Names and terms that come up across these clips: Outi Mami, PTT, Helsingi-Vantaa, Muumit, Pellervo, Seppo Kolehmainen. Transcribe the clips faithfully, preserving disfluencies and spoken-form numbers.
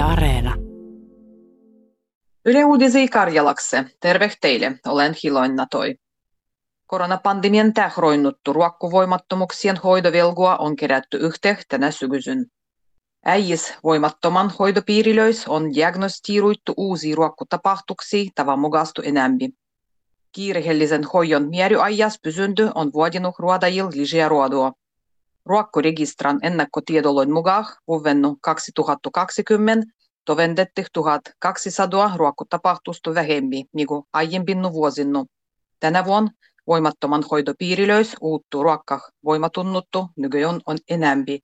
Yle Areena. Yle Uudisi Karjalaksi. Terve teille. Olen Hiloinna Toi. Koronapandemian tähroinnuttu ruokkuvoimattomuksien hoidovelkoa on kerätty yhteen tänä syksyn. Äijis voimattoman hoidopiirilöis on diagnostiiruittu uusia ruokkutapahtuksia tavan mukastu enämpi. Kiireellisen hoidon määräajas pysynty on vuodinut ruodajilla lisää ruodoa. Ruokkuregistran ennakkotiedolon mukaan vuvennu kaksituhattakaksikymmentä tovendetti tuhatkaksisataa ruokkutapahtusta vähemmin, miku aiempinnu vuosinnu. Tänä vuonna voimattoman hoidopiirilöis uuttu ruokkah voimatunnuttu nykyään on enämpi.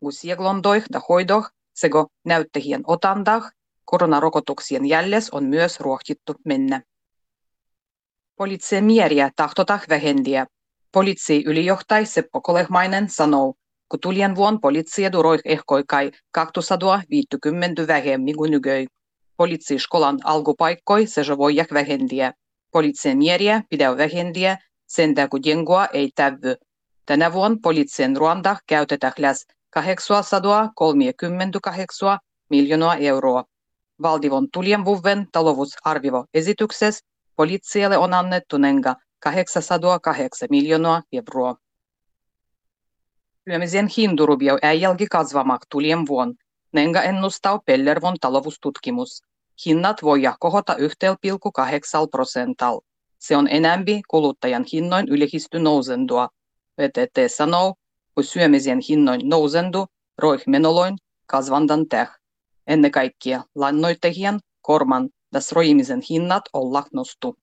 Uusieglondoih ja hoidoh sego näyttäjien otandah koronarokotuksien jälles on myös ruohtittu mennä. Poliitsia mieriä tahtotah vähendiä. Poliitsi ylijohtaja Seppo Kolehmainen sanoo, kun tulien vuon poliitsia duroih ehkoi kai kaksisataaviisikymmentä vähemmin kuin nyköi. Poliitsi skolan alkupaikkoi sejo voijah vähendiä. Poliitsia mieriä pidä vähendiä, sentää kun jengoa ei tävy. Tänä vuonna poliitsien ruandah käytetään läs kahdeksansataakolmekymmentäkahdeksan miljoonaa euroa. Valdivon tulien vuoden talousarvioesityksessä poliitsijalle on annettu nenga kahdeksansataakahdeksan miljoonaa euroa. Syömisen hindu rupeaa äijälki kasvamaan tulien vuonna. Nenga ennustaa Pellervon taloustutkimus. Hinnat voidaan kohota yksi pilkku kahdeksan prosentalla. Se on enemmän kuluttajan hinnoin ylehisty nousendua. P T T sanoo, kun syömisen hinnoin nousendu, roih menoloin kasvandan täh. Ennen kaikkea lannoitehien, korman ja roimisen hinnat olla nostu.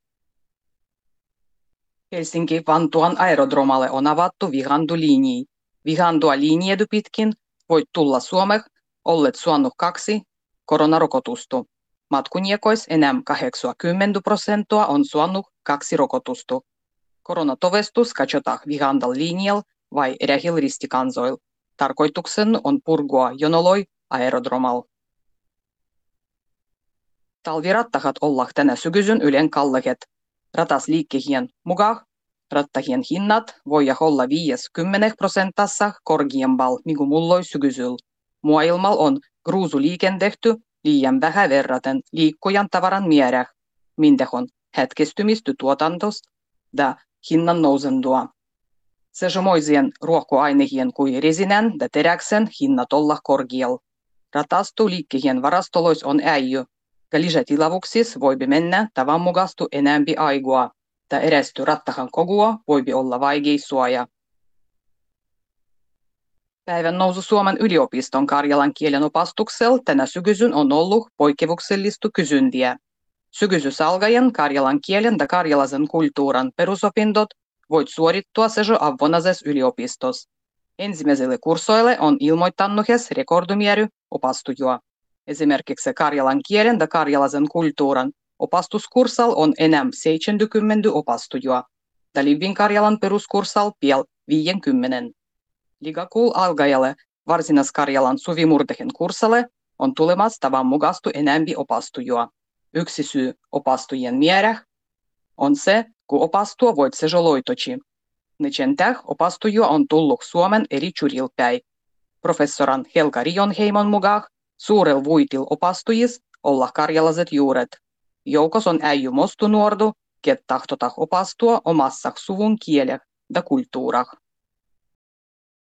Helsinki-Vantuan aerodromalle on avattu vihandulinjia. Vihandua linjedu pitkin voit tulla Suomeen, ollet suannut kaksi koronarokotustu. Matkunjekois enää kahdeksankymmentä prosenttia on suannut kaksi rokotustu. Koronatodistus katsotaan vihandal linjalla vai erähil ristikansoil. Tarkoituksen on purgua jonoloi aerodromal. Talvirattahat ollaan tänä syksyn ylen kallahet. Ratasliikkehien mukaan rattahien hinnat voidaan olla viisikymmentä prosentassa korkeampal, miku mulloi syksyllä. Maailmalla on gruusuliikentehty liian vähän verraten liikkujan tavaran määrä, mindehon hetkestymisty tuotantosta ja hinnan nousendua. Sejomoisien ruokkoainehien kuin resinen ja teräksen hinnat olla korkealla. Ratastu liikkehien varastolois on äijy. Lisätilavuksissa voi mennä tavan mukastu enämpi aikaa, tai erästy rattahan kogua voi olla vaikea suoja. Päivän nousu Suomen yliopiston karjalan kielen opastuksella tänä syksyn on ollut poikkevuksellista kysyntiä. Syksysalgajan karjalan kielen ja karjalaisen kulttuuran perusopintot voit suorittua sejo avvonazes yliopistossa. Ensimmäiselle kurssoille on ilmoittanut hes rekordumieri opastujua. Esimerkiksi karjalan kielen ja karjalaisen kulttuuran opastuskurssal on enää seitsemänkymmentä opastujua, ja Livin karjalan peruskurssal piel viisikymmentä. Ligakuul algajalle varsinais-Karjalan suvimurtehen kurssale on tulemassa tavan mukastu enämpi opastujua. Yksi syy opastujien määrä on se, kun opastua voit sejoloitochi. Nicentäh opastujua on tullut Suomen eri churilpäi. Professoran Helga Rionheimon mukaan suurel vuitil opastujis olla karjalaset juuret. Joukos on äijy mostu nuordu, ket tahtotah opastua omassah suvun kieleh ja kulttuurah.